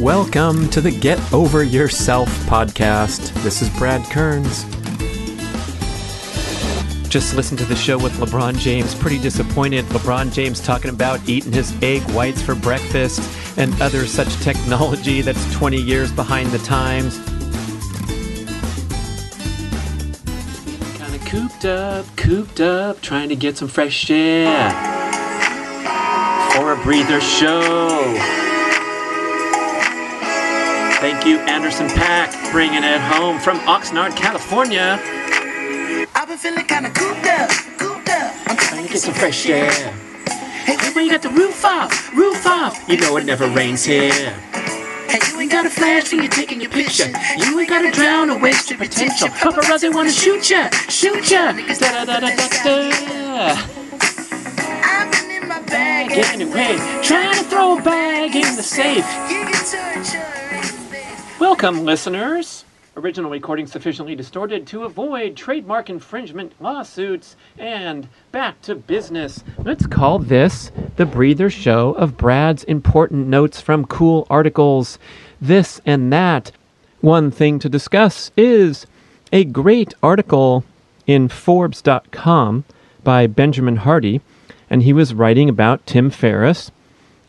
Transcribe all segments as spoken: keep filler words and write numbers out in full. Welcome to the Get Over Yourself Podcast. This is Brad Kearns. Just listened to the show with LeBron James. Pretty disappointed. LeBron James talking about eating his egg whites for breakfast and other such technology that's twenty years behind the times. Kind of cooped up, cooped up, trying to get some fresh air for a breather show. Thank you, Anderson Paak, bringing it home from Oxnard, California. I've been feeling kind of cooped up, cooped up. I'm trying to get some fresh air. Hey, when you got the roof off, roof off, you know it never rains here. Hey, you ain't got a flash when you're taking your picture. You ain't got to drown or waste your potential. Paparazzi want to shoot ya, shoot ya. Da-da-da-da-da-da. I've been in my bag anyway, trying to throw a bag in the safe. You can touch ya. Welcome, listeners. Original recording sufficiently distorted to avoid trademark infringement lawsuits. And back to business. Let's call this the breather show of Brad's important notes from cool articles. This and that. One thing to discuss is a great article in forbes dot com by Benjamin Hardy. And he was writing about Tim Ferriss.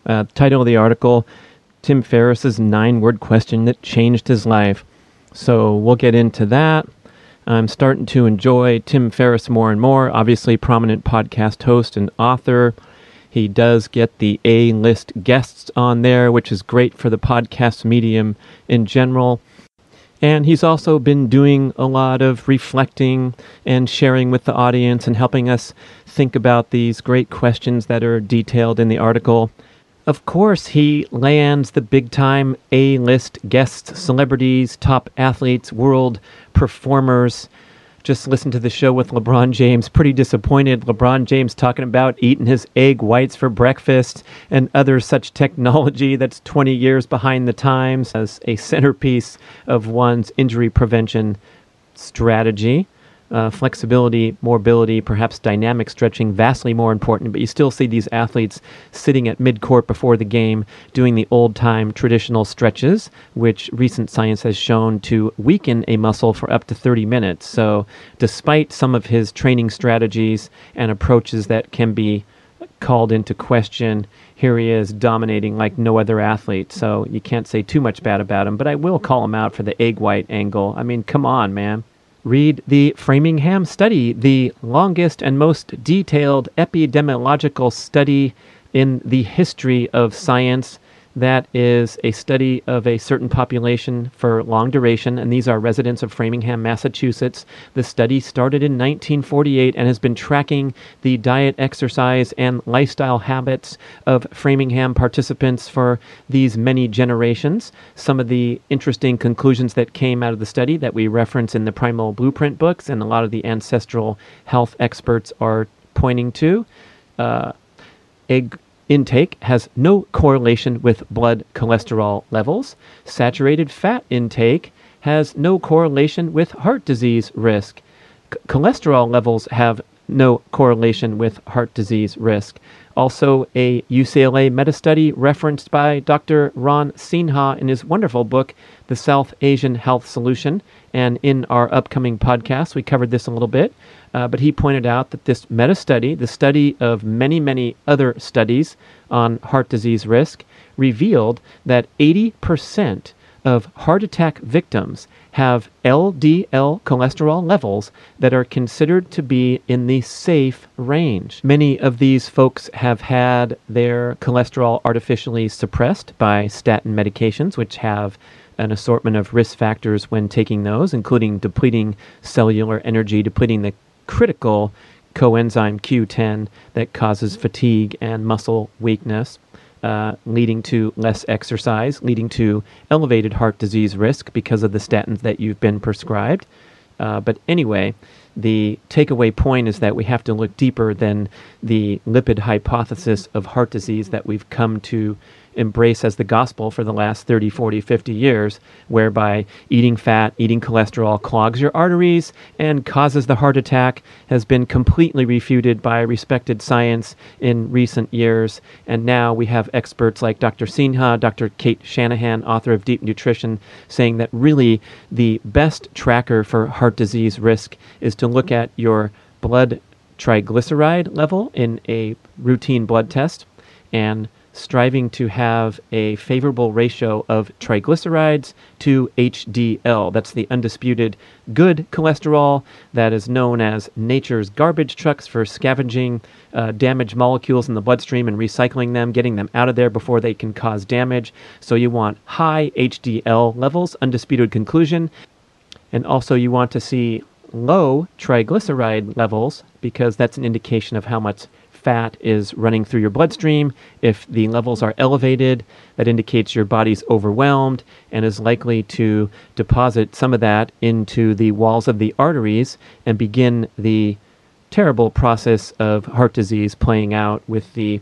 Uh, the title of the article, Tim Ferriss's nine-word question that changed his life. So we'll get into that. I'm starting to enjoy Tim Ferriss more and more, obviously prominent podcast host and author. He does get the A-list guests on there, which is great for the podcast medium in general. And he's also been doing a lot of reflecting and sharing with the audience and helping us think about these great questions that are detailed in the article. Of course, he lands the big-time A-list guests, celebrities, top athletes, world performers. Just listen to the show with LeBron James. Pretty disappointed. LeBron James talking about eating his egg whites for breakfast and other such technology that's twenty years behind the times as a centerpiece of one's injury prevention strategy. Uh, flexibility, mobility, perhaps dynamic stretching, vastly more important, but you still see these athletes sitting at mid-court before the game doing the old-time traditional stretches, which recent science has shown to weaken a muscle for up to thirty minutes. So despite some of his training strategies and approaches that can be called into question, here he is dominating like no other athlete. So you can't say too much bad about him, but I will call him out for the egg white angle. I mean, come on, man. Read the Framingham Study, the longest and most detailed epidemiological study in the history of science. That is a study of a certain population for long duration, and these are residents of Framingham, Massachusetts. The study started in nineteen forty-eight and has been tracking the diet, exercise, and lifestyle habits of Framingham participants for these many generations. Some of the interesting conclusions that came out of the study that we reference in the Primal Blueprint books and a lot of the ancestral health experts are pointing to. Uh, egg intake has no correlation with blood cholesterol levels. Saturated fat intake has no correlation with heart disease risk. C- cholesterol levels have no correlation with heart disease risk. Also, a U C L A meta-study referenced by Doctor Ron Sinha in his wonderful book, The South Asian Health Solution. And in our upcoming podcast, we covered this a little bit. Uh, but he pointed out that this meta-study, the study of many, many other studies on heart disease risk, revealed that eighty percent of heart attack victims have L D L cholesterol levels that are considered to be in the safe range. Many of these folks have had their cholesterol artificially suppressed by statin medications, which have an assortment of risk factors when taking those, including depleting cellular energy, depleting the critical coenzyme Q ten that causes fatigue and muscle weakness, uh, leading to less exercise, leading to elevated heart disease risk because of the statins that you've been prescribed. Uh, but anyway, the takeaway point is that we have to look deeper than the lipid hypothesis of heart disease that we've come to embrace as the gospel for the last thirty, forty, fifty years, whereby eating fat, eating cholesterol clogs your arteries and causes the heart attack, has been completely refuted by respected science in recent years. And now we have experts like Doctor Sinha, Doctor Kate Shanahan, author of Deep Nutrition, saying that really the best tracker for heart disease risk is to look at your blood triglyceride level in a routine blood test, and striving to have a favorable ratio of triglycerides to H D L. That's the undisputed good cholesterol that is known as nature's garbage trucks for scavenging uh, damaged molecules in the bloodstream and recycling them, getting them out of there before they can cause damage. So you want high H D L levels, undisputed conclusion. And also you want to see low triglyceride levels, because that's an indication of how much fat is running through your bloodstream. If the levels are elevated, that indicates your body's overwhelmed and is likely to deposit some of that into the walls of the arteries and begin the terrible process of heart disease playing out, with the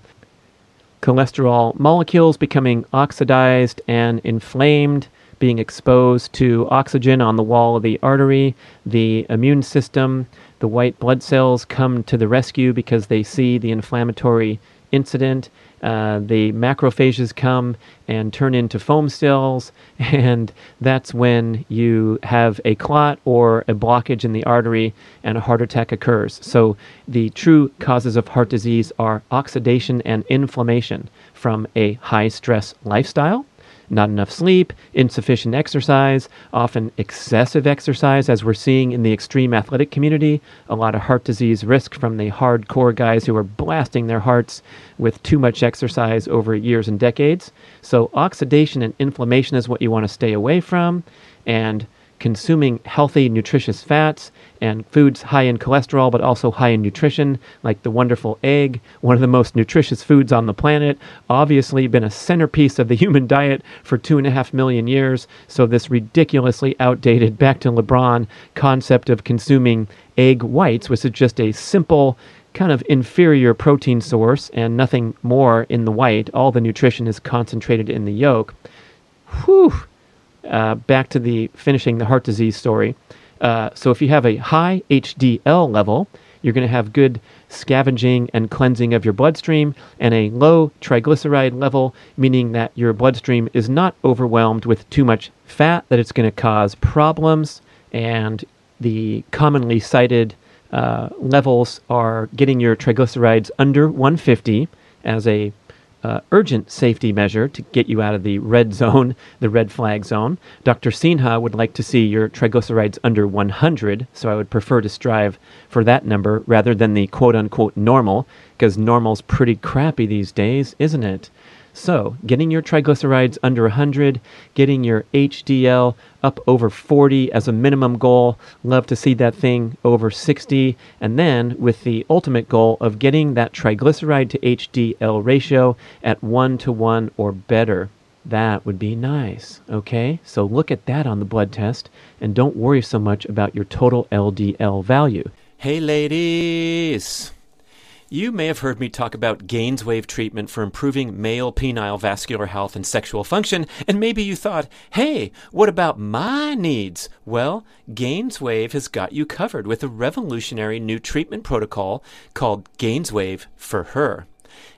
cholesterol molecules becoming oxidized and inflamed, being exposed to oxygen on the wall of the artery, the immune system, the white blood cells come to the rescue because they see the inflammatory incident. Uh, the macrophages come and turn into foam cells, and that's when you have a clot or a blockage in the artery and a heart attack occurs. So the true causes of heart disease are oxidation and inflammation from a high-stress lifestyle. Not enough sleep, insufficient exercise, often excessive exercise, as we're seeing in the extreme athletic community. A lot of heart disease risk from the hardcore guys who are blasting their hearts with too much exercise over years and decades. So oxidation and inflammation is what you want to stay away from, and consuming healthy, nutritious fats and foods high in cholesterol but also high in nutrition, like the wonderful egg, one of the most nutritious foods on the planet, obviously been a centerpiece of the human diet for two and a half million years. So this ridiculously outdated, back to LeBron, concept of consuming egg whites, which is just a simple kind of inferior protein source and nothing more in the white. All the nutrition is concentrated in the yolk. Whew! Uh, back to the finishing the heart disease story. Uh, so if you have a high H D L level, you're going to have good scavenging and cleansing of your bloodstream, and a low triglyceride level, meaning that your bloodstream is not overwhelmed with too much fat, that it's going to cause problems. And the commonly cited uh, levels are getting your triglycerides under one fifty as a Uh, urgent safety measure to get you out of the red zone, the red flag zone. Doctor Sinha would like to see your triglycerides under one hundred, so I would prefer to strive for that number rather than the quote-unquote normal, because normal's pretty crappy these days, isn't it? So getting your triglycerides under one hundred, getting your H D L up over forty as a minimum goal. Love to see that thing over sixty. And then with the ultimate goal of getting that triglyceride to H D L ratio at one to one or better. That would be nice. Okay, so look at that on the blood test and don't worry so much about your total L D L value. Hey ladies! You may have heard me talk about Gainswave treatment for improving male penile vascular health and sexual function, and maybe you thought, hey, what about my needs? Well, Gainswave has got you covered with a revolutionary new treatment protocol called Gainswave for Her.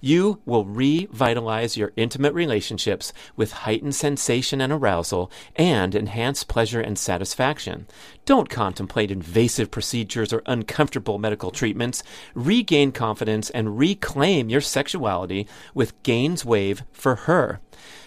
You will revitalize your intimate relationships with heightened sensation and arousal and enhanced pleasure and satisfaction. Don't contemplate invasive procedures or uncomfortable medical treatments. Regain confidence and reclaim your sexuality with Gainswave for Her.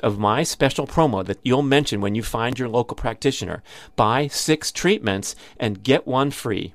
of my special promo that you'll mention when you find your local practitioner. Buy six treatments and get one free.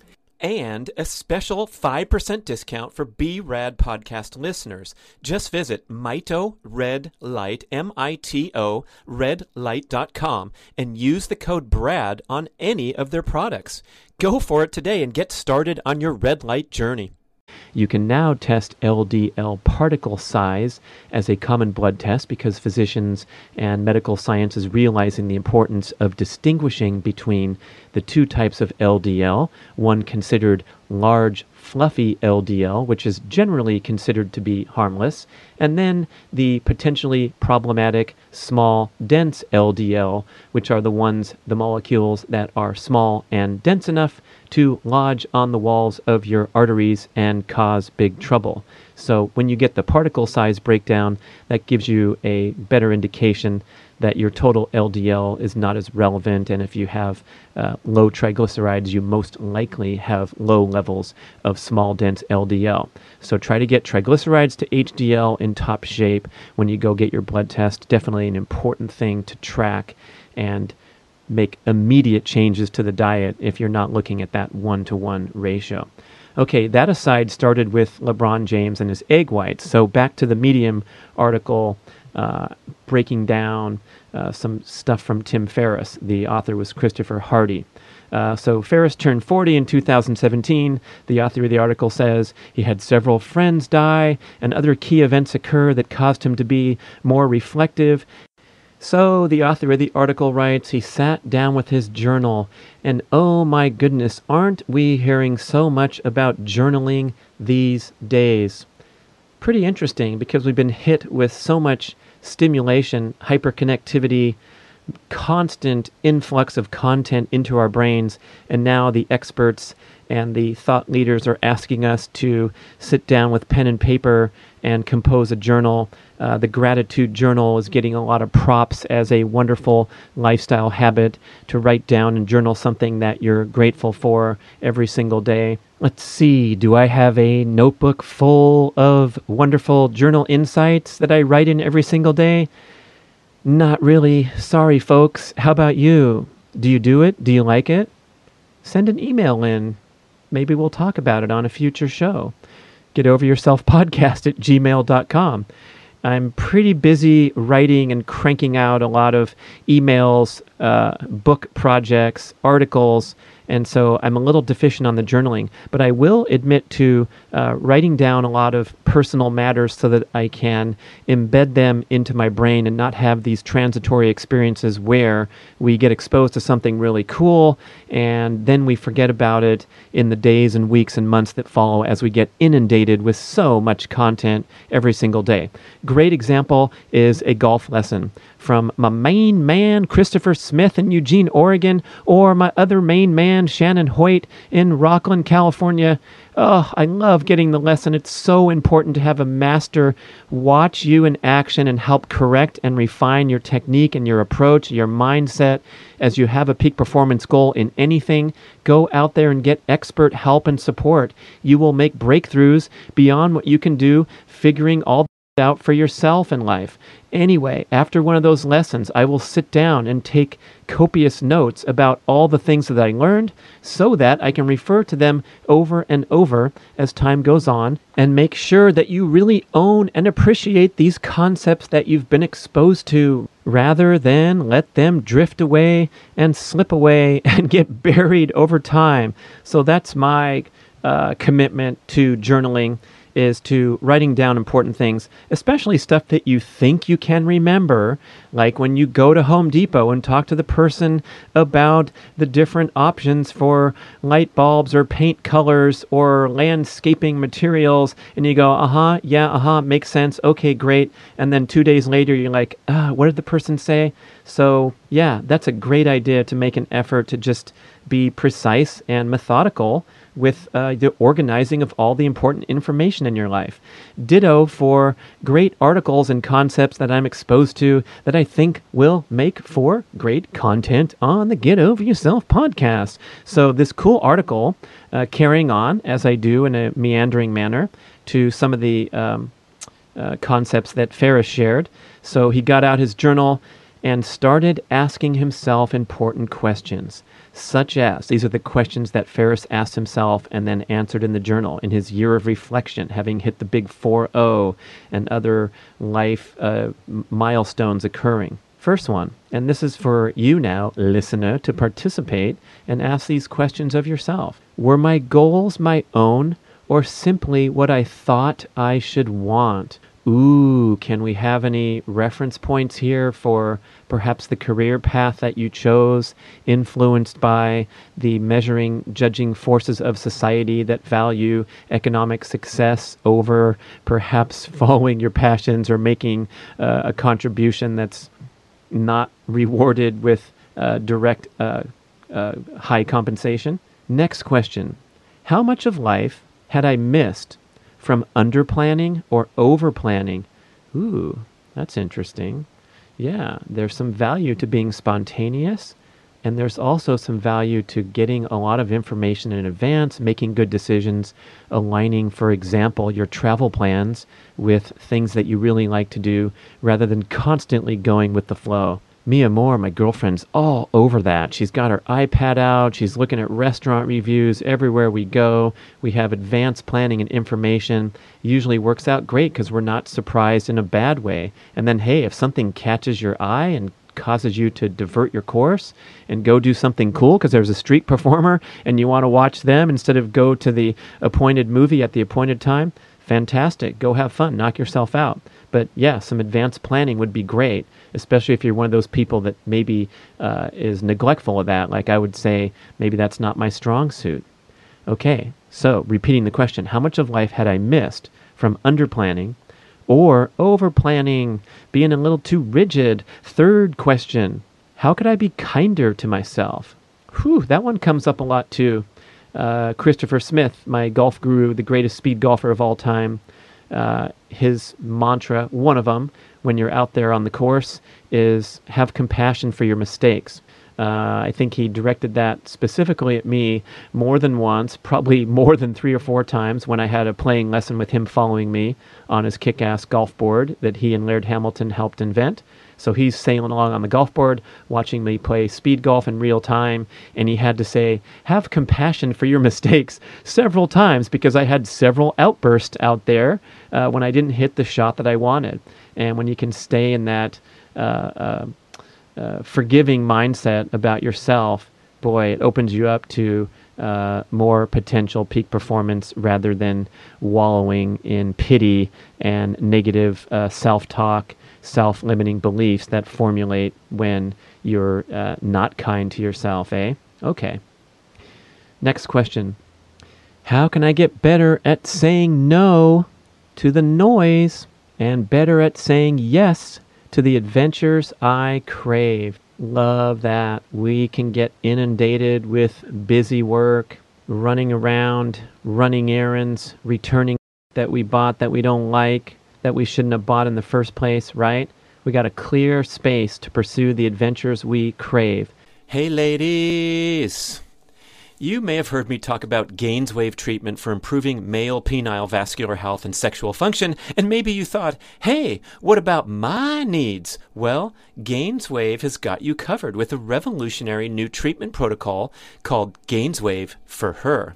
and a special five percent discount for B-Rad podcast listeners. Just visit Mito Red Light, M I T O, red light dot com, and use the code BRAD on any of their products. Go for it today and get started on your red light journey. You can now test L D L particle size as a common blood test because physicians and medical science is realizing the importance of distinguishing between the two types of L D L, one considered large fluffy L D L, which is generally considered to be harmless, and then the potentially problematic small dense L D L, which are the ones, the molecules that are small and dense enough to lodge on the walls of your arteries and cause big trouble. So when you get the particle size breakdown, that gives you a better indication that your total L D L is not as relevant, and if you have uh, low triglycerides, you most likely have low levels of small dense L D L. So try to get triglycerides to H D L in top shape when you go get your blood test. Definitely an important thing to track, and make immediate changes to the diet if you're not looking at that one-to-one ratio. Okay, that aside started with LeBron James and his egg whites. So back to the Medium article uh, breaking down uh, some stuff from Tim Ferriss. The author was Christopher Hardy. Uh, so Ferriss turned forty in two thousand seventeen. The author of the article says he had several friends die and other key events occur that caused him to be more reflective. So the author of the article writes, he sat down with his journal, and oh my goodness, aren't we hearing so much about journaling these days? pretty interesting because we've been hit with so much stimulation, hyperconnectivity, constant influx of content into our brains, and now the experts and the thought leaders are asking us to sit down with pen and paper and compose a journal. Uh, the gratitude journal is getting a lot of props as a wonderful lifestyle habit to write down and journal something that you're grateful for every single day. Let's see, do I have a notebook full of wonderful journal insights that I write in every single day? Not really. Sorry, folks. How about you? Do you do it? Do you like it? Send an email in. Maybe we'll talk about it on a future show. Get Over Yourself Podcast at gmail dot com. I'm pretty busy writing and cranking out a lot of emails, uh, book projects, articles, and so I'm a little deficient on the journaling. But I will admit to uh, writing down a lot of personal matters so that I can embed them into my brain and not have these transitory experiences where we get exposed to something really cool and then we forget about it in the days and weeks and months that follow as we get inundated with so much content every single day. Great example is a golf lesson from my main man, Christopher Smith in Eugene, Oregon, or my other main man, Shannon Hoyt in Rocklin, California. Oh, I love getting the lesson. It's so important to have a master watch you in action and help correct and refine your technique and your approach, your mindset. As you have a peak performance goal in anything, go out there and get expert help and support. You will make breakthroughs beyond what you can do, figuring all out for yourself in life. Anyway, after one of those lessons, I will sit down and take copious notes about all the things that I learned so that I can refer to them over and over as time goes on and make sure that you really own and appreciate these concepts that you've been exposed to rather than let them drift away and slip away and get buried over time. So that's my uh, commitment to journaling, is to writing down important things, especially stuff that you think you can remember, like when you go to Home Depot and talk to the person about the different options for light bulbs or paint colors or landscaping materials, and you go, uh-huh, yeah, uh-huh, makes sense, okay, great, and then two days later you're like, ah, what did the person say? So, yeah, that's a great idea to make an effort to just be precise and methodical with uh, the organizing of all the important information in your life. Ditto for great articles and concepts that I'm exposed to that I think will make for great content on the Get Over Yourself podcast. So this cool article, uh, carrying on as I do in a meandering manner to some of the um, uh, concepts that Ferriss shared. So he got out his journal and started asking himself important questions, such as, these are the questions that Ferriss asked himself and then answered in the journal in his year of reflection, having hit the big four oh and other life uh, milestones occurring. First one, and this is for you now, listener, to participate and ask these questions of yourself. Were my goals my own or simply what I thought I should want? Ooh, can we have any reference points here for perhaps the career path that you chose, influenced by the measuring, judging forces of society that value economic success over perhaps following your passions or making uh, a contribution that's not rewarded with uh, direct uh, uh, high compensation? Next question. How much of life had I missed from underplanning or overplanning? Ooh, that's interesting. Yeah, there's some value to being spontaneous, and there's also some value to getting a lot of information in advance, making good decisions, aligning, for example, your travel plans with things that you really like to do rather than constantly going with the flow. Mia Moore, my girlfriend's all over that. She's got her iPad out. She's looking at restaurant reviews everywhere we go. We have advanced planning and information. Usually works out great because we're not surprised in a bad way. And then, hey, if something catches your eye and causes you to divert your course and go do something cool because there's a street performer and you want to watch them instead of go to the appointed movie at the appointed time, fantastic. Go have fun. Knock yourself out. But yeah, some advanced planning would be great, especially if you're one of those people that maybe uh, is neglectful of that. Like I would say, maybe that's not my strong suit. Okay, so repeating the question, how much of life had I missed from underplanning or overplanning, being a little too rigid. Third question, how could I be kinder to myself? Whew, that one comes up a lot too. Uh, Christopher Smith, my golf guru, the greatest speed golfer of all time, uh, his mantra, one of them, when you're out there on the course, is have compassion for your mistakes. Uh, I think he directed that specifically at me more than once, probably more than three or four times when I had a playing lesson with him following me on his kick-ass golf board that he and Laird Hamilton helped invent. So he's sailing along on the golf board, watching me play speed golf in real time, and he had to say, have compassion for your mistakes several times because I had several outbursts out there uh, when I didn't hit the shot that I wanted. And when you can stay in that uh, uh, Uh, forgiving mindset about yourself, boy, it opens you up to uh, more potential peak performance rather than wallowing in pity and negative uh, self-talk, self-limiting beliefs that formulate when you're uh, not kind to yourself, eh? Okay. Next question. How can I get better at saying no to the noise and better at saying yes to the adventures I crave? Love that. We can get inundated with busy work, running around, running errands, returning that we bought that we don't like, that we shouldn't have bought in the first place, right? We got a clear space to pursue the adventures we crave. Hey ladies! You may have heard me talk about Gainswave treatment for improving male penile vascular health and sexual function, and maybe you thought, hey, what about my needs? Well, Gainswave has got you covered with a revolutionary new treatment protocol called Gainswave for Her.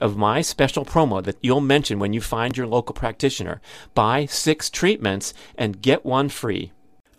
of my special promo that you'll mention when you find your local practitioner. Buy six treatments and get one free.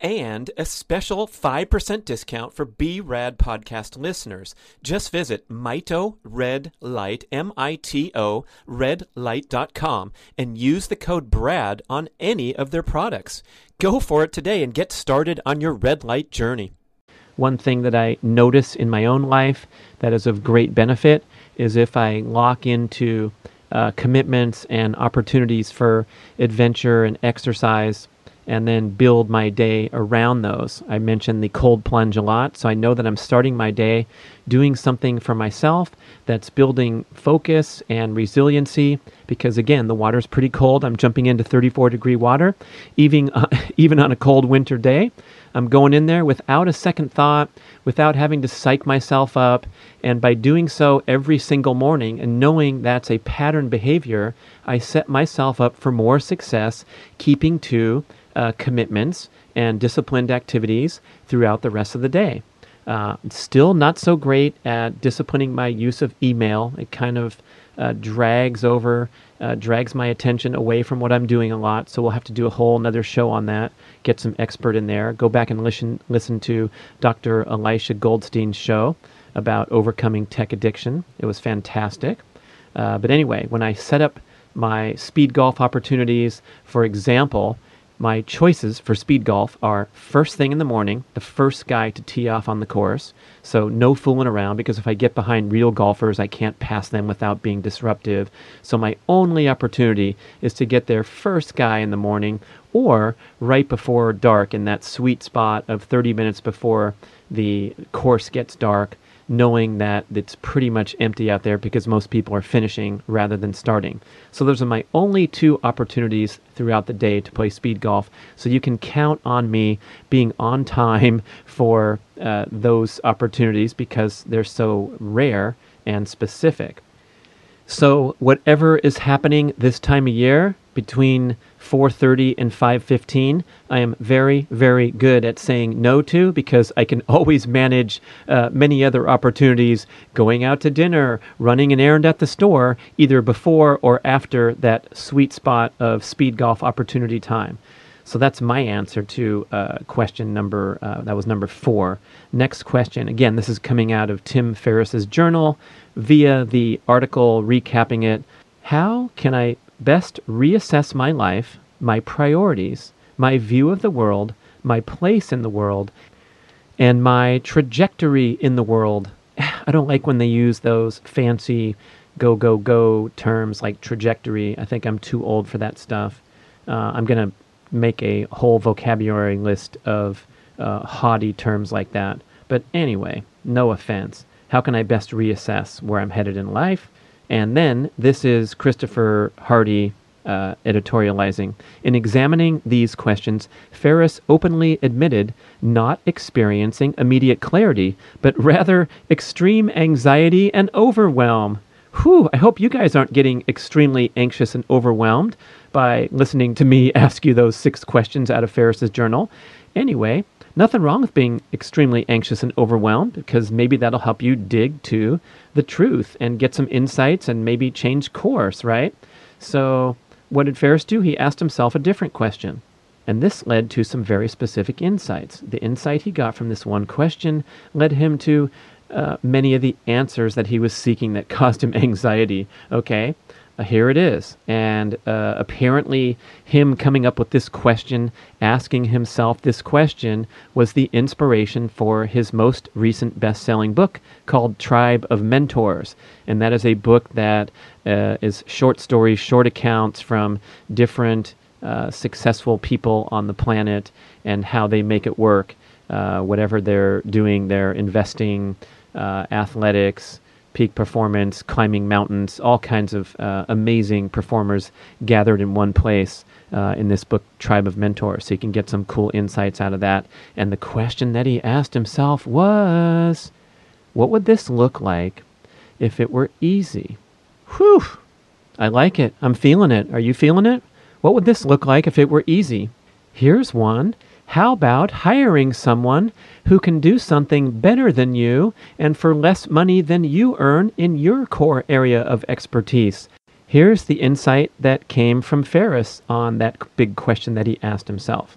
and a special five percent discount for B-Rad podcast listeners. Just visit Mito Red Light, M I T O, red light dot com, and use the code BRAD on any of their products. Go for it today and get started on your red light journey. One thing that I notice in my own life that is of great benefit is if I lock into uh, commitments and opportunities for adventure and exercise, and then build my day around those. I mentioned the cold plunge a lot, so I know that I'm starting my day doing something for myself that's building focus and resiliency, because again, the water's pretty cold. I'm jumping into thirty-four degree water, even, uh, even on a cold winter day. I'm going in there without a second thought, without having to psych myself up, and by doing so every single morning and knowing that's a pattern behavior, I set myself up for more success, keeping to Uh, commitments and disciplined activities throughout the rest of the day. Uh, still not so great at disciplining my use of email. It kind of uh, drags over, uh, drags my attention away from what I'm doing a lot. So we'll have to do a whole nother show on that, get some expert in there. Go back and listen, listen to Doctor Elisha Goldstein's show about overcoming tech addiction. It was fantastic. Uh, but anyway, when I set up my speed golf opportunities, for example, my choices for speed golf are first thing in the morning, the first guy to tee off on the course. So no fooling around, because if I get behind real golfers, I can't pass them without being disruptive. So my only opportunity is to get there first guy in the morning or right before dark, in that sweet spot of thirty minutes before the course gets dark, knowing that it's pretty much empty out there because most people are finishing rather than starting. So those are my only two opportunities throughout the day to play speed golf. So you can count on me being on time for uh, those opportunities because they're so rare and specific. So whatever is happening this time of year, between four thirty and five fifteen, I am very, very good at saying no to, because I can always manage uh, many other opportunities, going out to dinner, running an errand at the store, either before or after that sweet spot of speed golf opportunity time. So that's my answer to uh, question number, uh, that was number four. Next question, again, this is coming out of Tim Ferriss's journal via the article recapping it. How can I best reassess my life, my priorities, my view of the world, my place in the world, and my trajectory in the world? I don't like when they use those fancy go, go, go terms like trajectory. I think I'm too old for that stuff. Uh, I'm going to make a whole vocabulary list of uh, haughty terms like that. But anyway, no offense. How can I best reassess where I'm headed in life? And then this is Christopher Hardy uh, editorializing. In examining these questions, Ferriss openly admitted not experiencing immediate clarity, but rather extreme anxiety and overwhelm. Whew, I hope you guys aren't getting extremely anxious and overwhelmed by listening to me ask you those six questions out of Ferriss's journal. Anyway, nothing wrong with being extremely anxious and overwhelmed, because maybe that'll help you dig to the truth and get some insights and maybe change course, right? So what did Ferriss do? He asked himself a different question, and this led to some very specific insights. The insight he got from this one question led him to uh, many of the answers that he was seeking that caused him anxiety, okay? uh, here it is. And uh, apparently him coming up with this question, asking himself this question, was the inspiration for his most recent best-selling book called Tribe of Mentors. And that is a book that uh, is short stories, short accounts from different uh, successful people on the planet and how they make it work, uh, whatever they're doing, they're investing, uh, athletics, peak performance, climbing mountains, all kinds of uh, amazing performers gathered in one place uh, in this book, Tribe of Mentors. So you can get some cool insights out of that. And the question that he asked himself was, what would this look like if it were easy? Whew! I like it. I'm feeling it. Are you feeling it? What would this look like if it were easy? Here's one. How about hiring someone who can do something better than you and for less money than you earn in your core area of expertise? Here's the insight that came from Ferriss on that big question that he asked himself.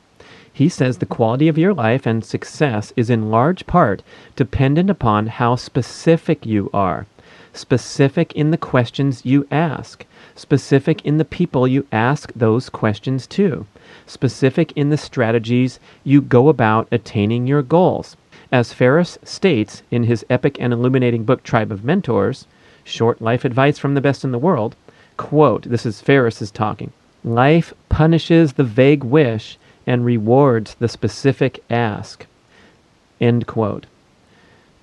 He says the quality of your life and success is in large part dependent upon how specific you are. Specific in the questions you ask. Specific in the people you ask those questions to. Specific in the strategies you go about attaining your goals. As Ferriss states in his epic and illuminating book, Tribe of Mentors, Short Life Advice from the Best in the World, quote, this is Ferriss's talking, life punishes the vague wish and rewards the specific ask, end quote.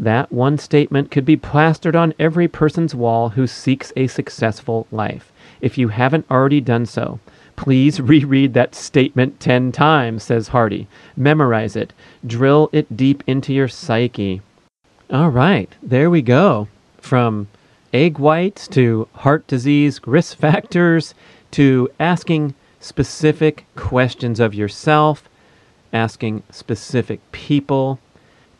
That one statement could be plastered on every person's wall who seeks a successful life. If you haven't already done so, please reread that statement ten times, says Hardy. Memorize it. Drill it deep into your psyche. All right, there we go. From egg whites to heart disease risk factors to asking specific questions of yourself, asking specific people,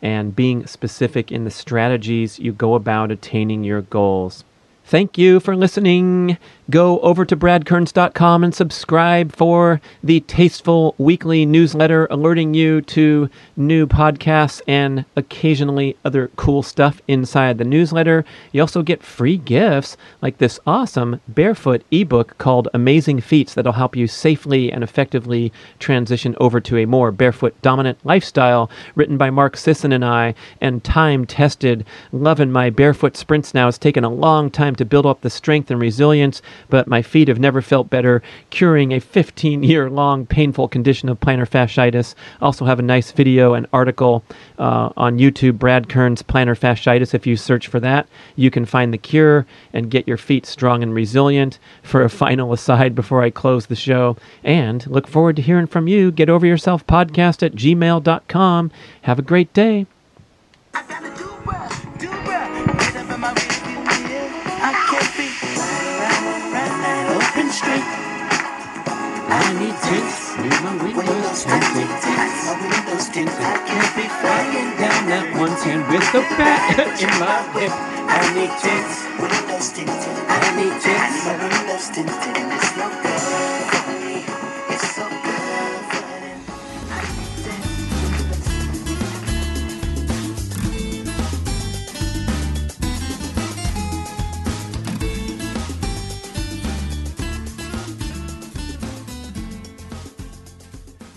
and being specific in the strategies you go about attaining your goals. Thank you for listening. Go over to brad kearns dot com and subscribe for the tasteful weekly newsletter alerting you to new podcasts and occasionally other cool stuff inside the newsletter. You also get free gifts like this awesome barefoot ebook called Amazing Feats that'll help you safely and effectively transition over to a more barefoot dominant lifestyle, written by Mark Sisson and I, and time-tested. Loving my barefoot sprints now. It's taken a long time to build up the strength and resilience, but my feet have never felt better, curing a fifteen-year-long painful condition of plantar fasciitis. Also have a nice video and article uh, on YouTube, Brad Kearns Plantar Fasciitis. If you search for that, you can find the cure and get your feet strong and resilient. For a final aside before I close the show, and look forward to hearing from you. Get Over Yourself Podcast at gmail dot com. Have a great day. Tits, leave my windows tinted. My windows tinted. I can't be flying down that one ten with the bat in my whip. I need tits, windows tinted. I need tits, my windows tinted. And it's no good for me. It's so good for them. I need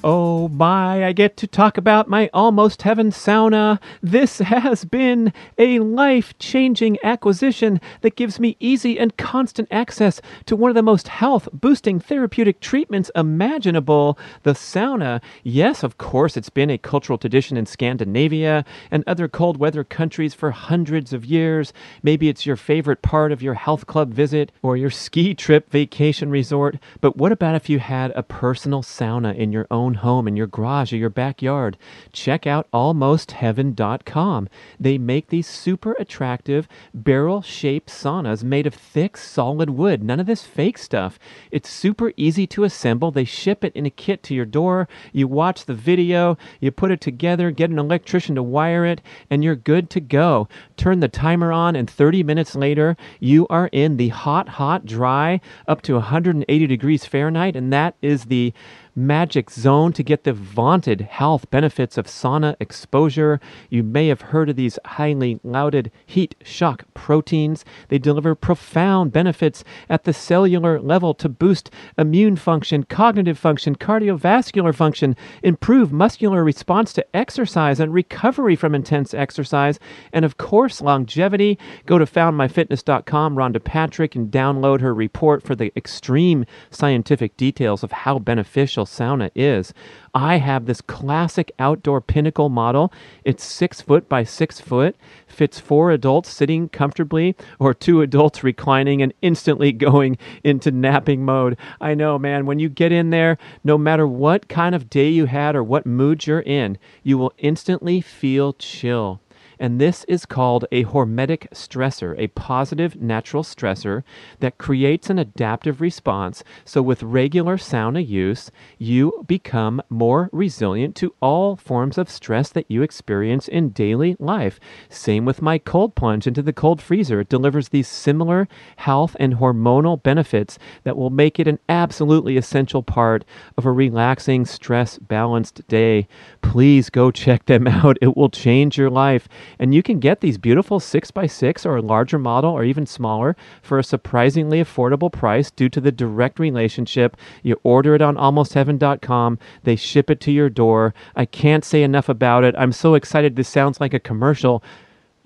Oh my, I get to talk about my Almost Heaven sauna. This has been a life-changing acquisition that gives me easy and constant access to one of the most health-boosting therapeutic treatments imaginable, the sauna. Yes, of course, it's been a cultural tradition in Scandinavia and other cold-weather countries for hundreds of years. Maybe it's your favorite part of your health club visit or your ski trip vacation resort. But what about if you had a personal sauna in your own home, in your garage or your backyard? Check out almost heaven dot com. They make these super attractive barrel-shaped saunas made of thick, solid wood. None of this fake stuff. It's super easy to assemble. They ship it in a kit to your door. You watch the video, you put it together, get an electrician to wire it, and you're good to go. Turn the timer on, and thirty minutes later, you are in the hot, hot, dry, up to one hundred eighty degrees Fahrenheit, and that is the magic zone to get the vaunted health benefits of sauna exposure. You may have heard of these highly lauded heat shock proteins. They deliver profound benefits at the cellular level to boost immune function, cognitive function, cardiovascular function, improve muscular response to exercise and recovery from intense exercise, and of course, longevity. Go to found my fitness dot com, Rhonda Patrick, and download her report for the extreme scientific details of how beneficial sauna is. I have this classic outdoor pinnacle model. It's six foot by six foot, fits four adults sitting comfortably or two adults reclining and instantly going into napping mode. I know, man, when you get in there, no matter what kind of day you had or what mood you're in, you will instantly feel chill. And this is called a hormetic stressor, a positive natural stressor that creates an adaptive response. So with regular sauna use, you become more resilient to all forms of stress that you experience in daily life. Same with my cold plunge into the cold freezer. It delivers these similar health and hormonal benefits that will make it an absolutely essential part of a relaxing, stress-balanced day. Please go check them out. It will change your life. And you can get these beautiful six by six or a larger model or even smaller for a surprisingly affordable price due to the direct relationship. You order it on almost heaven dot com. They ship it to your door. I can't say enough about it. I'm so excited. This sounds like a commercial.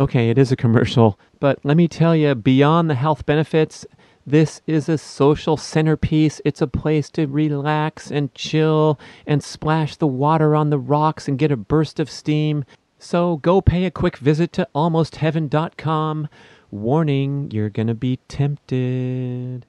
Okay, it is a commercial. But let me tell you, beyond the health benefits, this is a social centerpiece. It's a place to relax and chill and splash the water on the rocks and get a burst of steam. So go pay a quick visit to almost heaven dot com. Warning, you're going to be tempted.